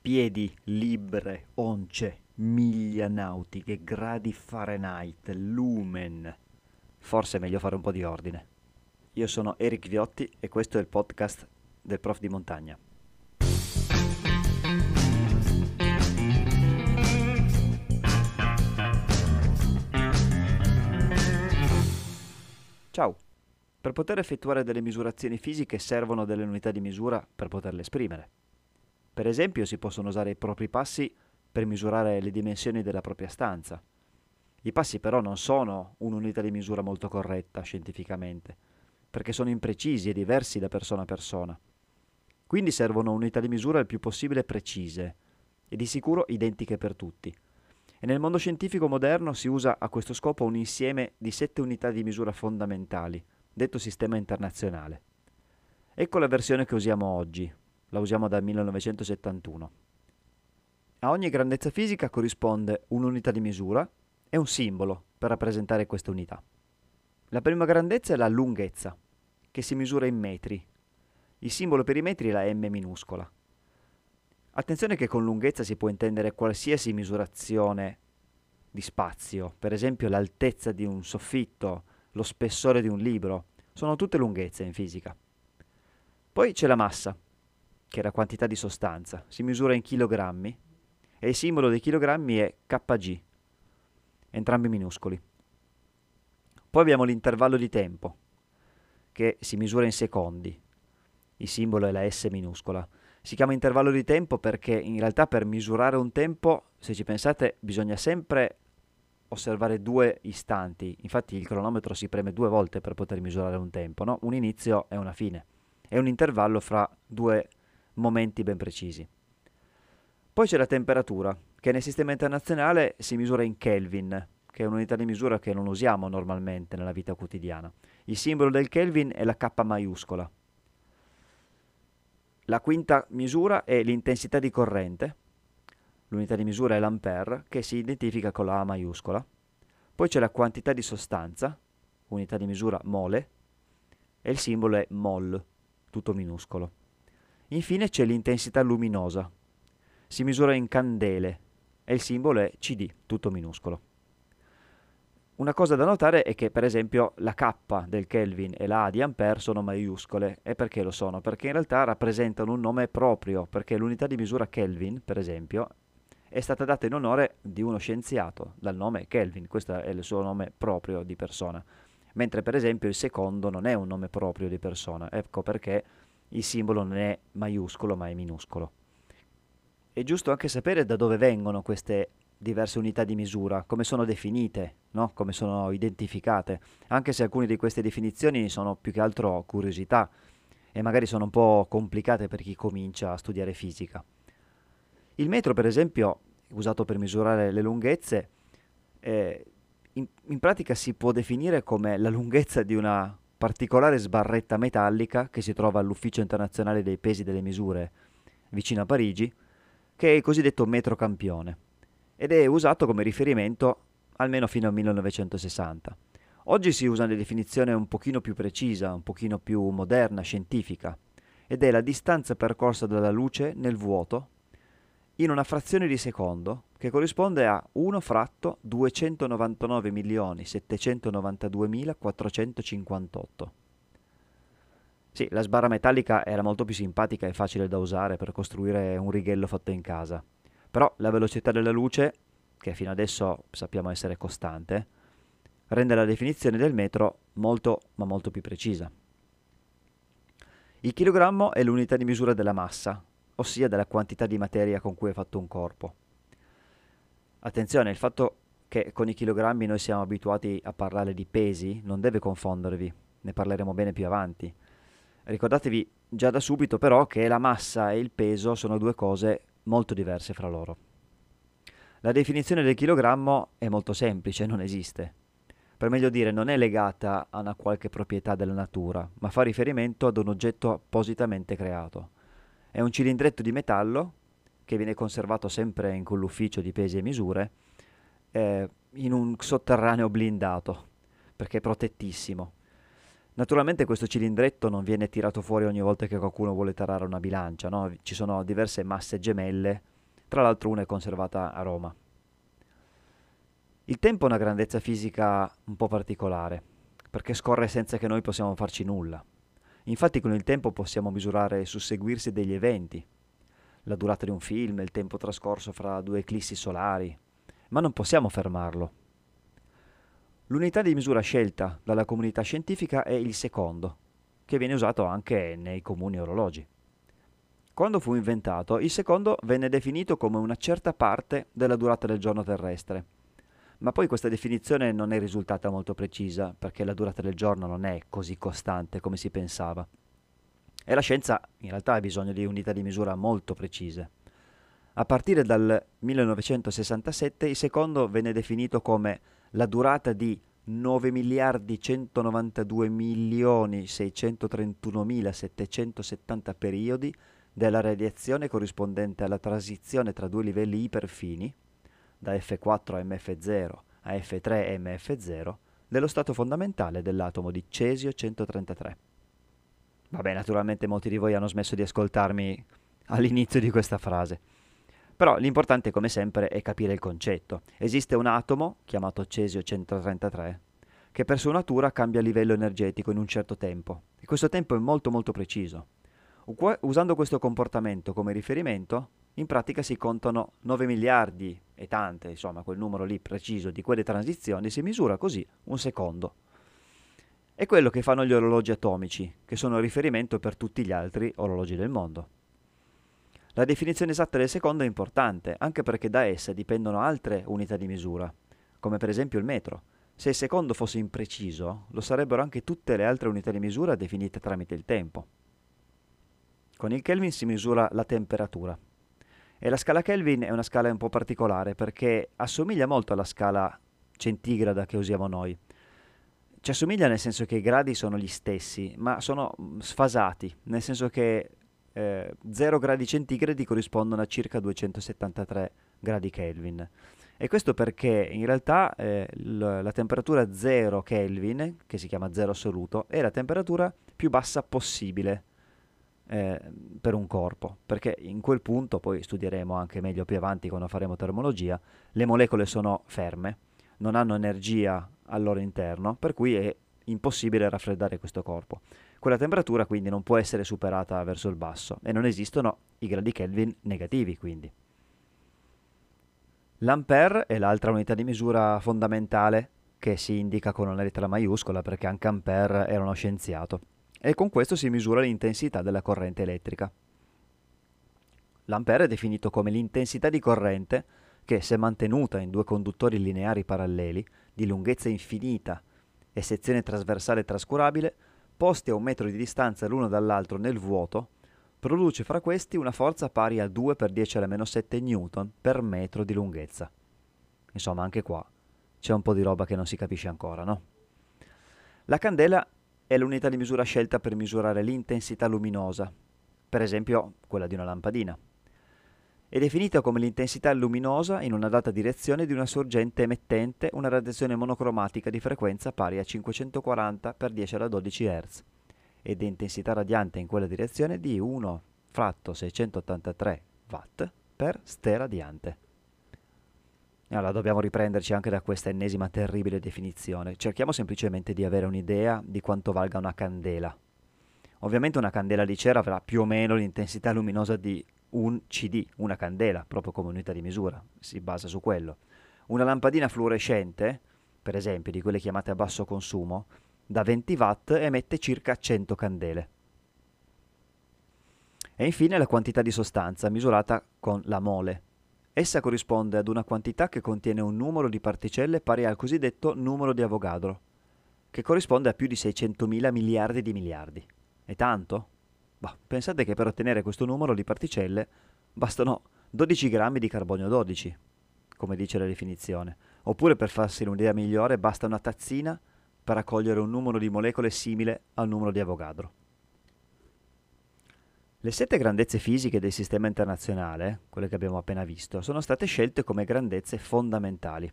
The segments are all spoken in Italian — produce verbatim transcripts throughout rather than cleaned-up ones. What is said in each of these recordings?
piedi, libre, once, miglia nautiche, gradi Fahrenheit, lumen. Forse è meglio fare un po' di ordine. Io sono Eric Viotti e questo è il podcast del Prof di Montagna. Ciao! Per poter effettuare delle misurazioni fisiche servono delle unità di misura per poterle esprimere. Per esempio si possono usare i propri passi per misurare le dimensioni della propria stanza. I passi però non sono un'unità di misura molto corretta scientificamente, perché sono imprecisi e diversi da persona a persona. Quindi servono unità di misura il più possibile precise e di sicuro identiche per tutti. E nel mondo scientifico moderno si usa a questo scopo un insieme di sette unità di misura fondamentali, detto sistema internazionale. Ecco la versione che usiamo oggi, la usiamo dal millenovecentosettantuno. A ogni grandezza fisica corrisponde un'unità di misura e un simbolo per rappresentare questa unità. La prima grandezza è la lunghezza, che si misura in metri. Il simbolo per i metri è la m minuscola. Attenzione che con lunghezza si può intendere qualsiasi misurazione di spazio, per esempio l'altezza di un soffitto, lo spessore di un libro, sono tutte lunghezze in fisica. Poi c'è la massa, che è la quantità di sostanza, si misura in chilogrammi e il simbolo dei chilogrammi è kg, entrambi minuscoli. Poi abbiamo l'intervallo di tempo, che si misura in secondi, il simbolo è la S minuscola. Si chiama intervallo di tempo perché in realtà per misurare un tempo, se ci pensate, bisogna sempre osservare due istanti. Infatti il cronometro si preme due volte per poter misurare un tempo, no? Un inizio e una fine. È un intervallo fra due momenti ben precisi. Poi c'è la temperatura, che nel sistema internazionale si misura in Kelvin, che è un'unità di misura che non usiamo normalmente nella vita quotidiana. Il simbolo del Kelvin è la K maiuscola. La quinta misura è l'intensità di corrente, l'unità di misura è l'ampere, che si identifica con la A maiuscola. Poi c'è la quantità di sostanza, unità di misura mole, e il simbolo è mol, tutto minuscolo. Infine c'è l'intensità luminosa, si misura in candele, e il simbolo è C D, tutto minuscolo. Una cosa da notare è che per esempio la K del Kelvin e la A di Ampere sono maiuscole. E perché lo sono? Perché in realtà rappresentano un nome proprio, perché l'unità di misura Kelvin, per esempio, è stata data in onore di uno scienziato dal nome Kelvin, questo è il suo nome proprio di persona, mentre per esempio il secondo non è un nome proprio di persona, ecco perché il simbolo non è maiuscolo ma è minuscolo. È giusto anche sapere da dove vengono queste diverse unità di misura, come sono definite, no? Come sono identificate, anche se alcune di queste definizioni sono più che altro curiosità e magari sono un po' complicate per chi comincia a studiare fisica. Il metro, per esempio, usato per misurare le lunghezze, eh, in, in pratica si può definire come la lunghezza di una particolare sbarretta metallica che si trova all'Ufficio Internazionale dei Pesi e delle Misure vicino a Parigi, che è il cosiddetto metro campione. Ed è usato come riferimento almeno fino al millenovecentosessanta. Oggi si usa una definizione un pochino più precisa, un pochino più moderna, scientifica, ed è la distanza percorsa dalla luce nel vuoto in una frazione di secondo che corrisponde a uno fratto duecentonovantanove milioni settecentonovantaduemilaquattrocentocinquantotto. Sì, la sbarra metallica era molto più simpatica e facile da usare per costruire un righello fatto in casa. Però la velocità della luce, che fino adesso sappiamo essere costante, rende la definizione del metro molto ma molto più precisa. Il chilogrammo è l'unità di misura della massa, ossia della quantità di materia con cui è fatto un corpo. Attenzione, il fatto che con i chilogrammi noi siamo abituati a parlare di pesi non deve confondervi, ne parleremo bene più avanti. Ricordatevi già da subito però che la massa e il peso sono due cose molto diverse fra loro. La definizione del chilogrammo è molto semplice, non esiste. Per meglio dire, non è legata a una qualche proprietà della natura, ma fa riferimento ad un oggetto appositamente creato. È un cilindretto di metallo che viene conservato sempre in quell'ufficio di pesi e misure eh, in un sotterraneo blindato, perché è protettissimo. Naturalmente questo cilindretto non viene tirato fuori ogni volta che qualcuno vuole tarare una bilancia, no? Ci sono diverse masse gemelle, tra l'altro una è conservata a Roma. Il tempo è una grandezza fisica un po' particolare, perché scorre senza che noi possiamo farci nulla. Infatti con il tempo possiamo misurare il susseguirsi degli eventi, la durata di un film, il tempo trascorso fra due eclissi solari, ma non possiamo fermarlo. L'unità di misura scelta dalla comunità scientifica è il secondo, che viene usato anche nei comuni orologi. Quando fu inventato, il secondo venne definito come una certa parte della durata del giorno terrestre. Ma poi questa definizione non è risultata molto precisa, perché la durata del giorno non è così costante come si pensava. E la scienza in realtà ha bisogno di unità di misura molto precise. A partire dal millenovecentosessantasette il secondo venne definito come la durata di nove miliardi centonovantadue milioni seicentotrentunomilasettecentosettanta periodi della radiazione corrispondente alla transizione tra due livelli iperfini, da F quattro a M F zero a F tre a M F zero, dello stato fondamentale dell'atomo di Cesio centotrentatré. Vabbè, naturalmente molti di voi hanno smesso di ascoltarmi all'inizio di questa frase. Però l'importante, come sempre, è capire il concetto. Esiste un atomo, chiamato Cesio centotrentatré, che per sua natura cambia livello energetico in un certo tempo. E questo tempo è molto molto preciso. Usando questo comportamento come riferimento, in pratica si contano nove miliardi e tante, insomma, quel numero lì preciso di quelle transizioni, si misura così un secondo. È quello che fanno gli orologi atomici, che sono riferimento per tutti gli altri orologi del mondo. La definizione esatta del secondo è importante, anche perché da essa dipendono altre unità di misura, come per esempio il metro. Se il secondo fosse impreciso, lo sarebbero anche tutte le altre unità di misura definite tramite il tempo. Con il Kelvin si misura la temperatura. E la scala Kelvin è una scala un po' particolare perché assomiglia molto alla scala centigrada che usiamo noi. Ci assomiglia nel senso che i gradi sono gli stessi, ma sono sfasati, nel senso che eh, zero gradi centigradi corrispondono a circa duecentosettantatré gradi Kelvin. E questo perché in realtà eh, la temperatura zero Kelvin, che si chiama zero assoluto, è la temperatura più bassa possibile per un corpo, perché in quel punto, poi studieremo anche meglio più avanti quando faremo termologia, le molecole sono ferme, non hanno energia al loro interno, per cui è impossibile raffreddare questo corpo. Quella temperatura quindi non può essere superata verso il basso e non esistono i gradi Kelvin negativi, quindi. L'ampere è l'altra unità di misura fondamentale che si indica con una lettera maiuscola, perché anche Ampère era uno scienziato. E con questo si misura l'intensità della corrente elettrica. L'ampere è definito come l'intensità di corrente che, se mantenuta in due conduttori lineari paralleli, di lunghezza infinita e sezione trasversale trascurabile, posti a un metro di distanza l'uno dall'altro nel vuoto, produce fra questi una forza pari a due per dieci alla meno sette newton per metro di lunghezza. Insomma, anche qua c'è un po' di roba che non si capisce ancora, no? La candela è l'unità di misura scelta per misurare l'intensità luminosa, per esempio quella di una lampadina. È definita come l'intensità luminosa in una data direzione di una sorgente emettente una radiazione monocromatica di frequenza pari a cinquecentoquaranta per dieci alla dodici Hz ed intensità radiante in quella direzione di uno fratto seicentottantatré watt per stera radiante. Allora, dobbiamo riprenderci anche da questa ennesima terribile definizione. Cerchiamo semplicemente di avere un'idea di quanto valga una candela. Ovviamente una candela di cera avrà più o meno l'intensità luminosa di un C D, una candela, proprio come unità di misura, si basa su quello. Una lampadina fluorescente, per esempio di quelle chiamate a basso consumo, da venti watt emette circa cento candele. E infine la quantità di sostanza misurata con la mole. Essa corrisponde ad una quantità che contiene un numero di particelle pari al cosiddetto numero di Avogadro, che corrisponde a più di seicentomila miliardi di miliardi. E tanto? Bah, pensate che per ottenere questo numero di particelle bastano dodici grammi di carbonio dodici, come dice la definizione, oppure per farsi un'idea migliore basta una tazzina per raccogliere un numero di molecole simile al numero di Avogadro. Le sette grandezze fisiche del sistema internazionale, quelle che abbiamo appena visto, sono state scelte come grandezze fondamentali,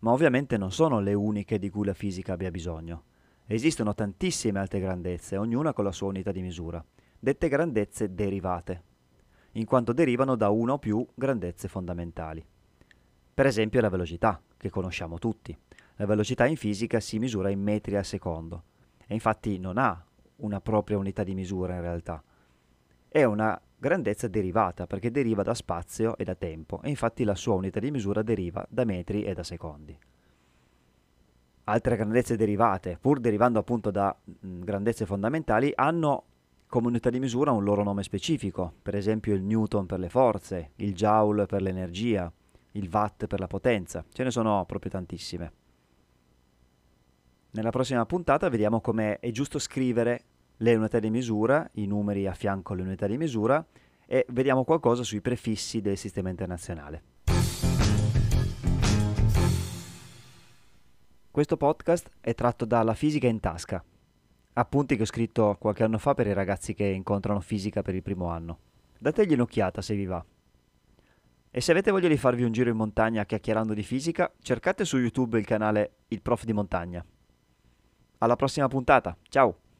ma ovviamente non sono le uniche di cui la fisica abbia bisogno. Esistono tantissime altre grandezze, ognuna con la sua unità di misura, dette grandezze derivate, in quanto derivano da una o più grandezze fondamentali. Per esempio la velocità, che conosciamo tutti. La velocità in fisica si misura in metri al secondo, e infatti non ha una propria unità di misura in realtà. È una grandezza derivata, perché deriva da spazio e da tempo, e infatti la sua unità di misura deriva da metri e da secondi. Altre grandezze derivate, pur derivando appunto da mh, grandezze fondamentali, hanno come unità di misura un loro nome specifico, per esempio il newton per le forze, il joule per l'energia, il watt per la potenza, ce ne sono proprio tantissime. Nella prossima puntata vediamo come è giusto scrivere le unità di misura, i numeri a fianco alle unità di misura, e vediamo qualcosa sui prefissi del sistema internazionale. Questo podcast è tratto dalla Fisica in Tasca, appunti che ho scritto qualche anno fa per i ragazzi che incontrano fisica per il primo anno. Dategli un'occhiata se vi va. E se avete voglia di farvi un giro in montagna chiacchierando di fisica, cercate su YouTube il canale Il Prof di Montagna. Alla prossima puntata, ciao!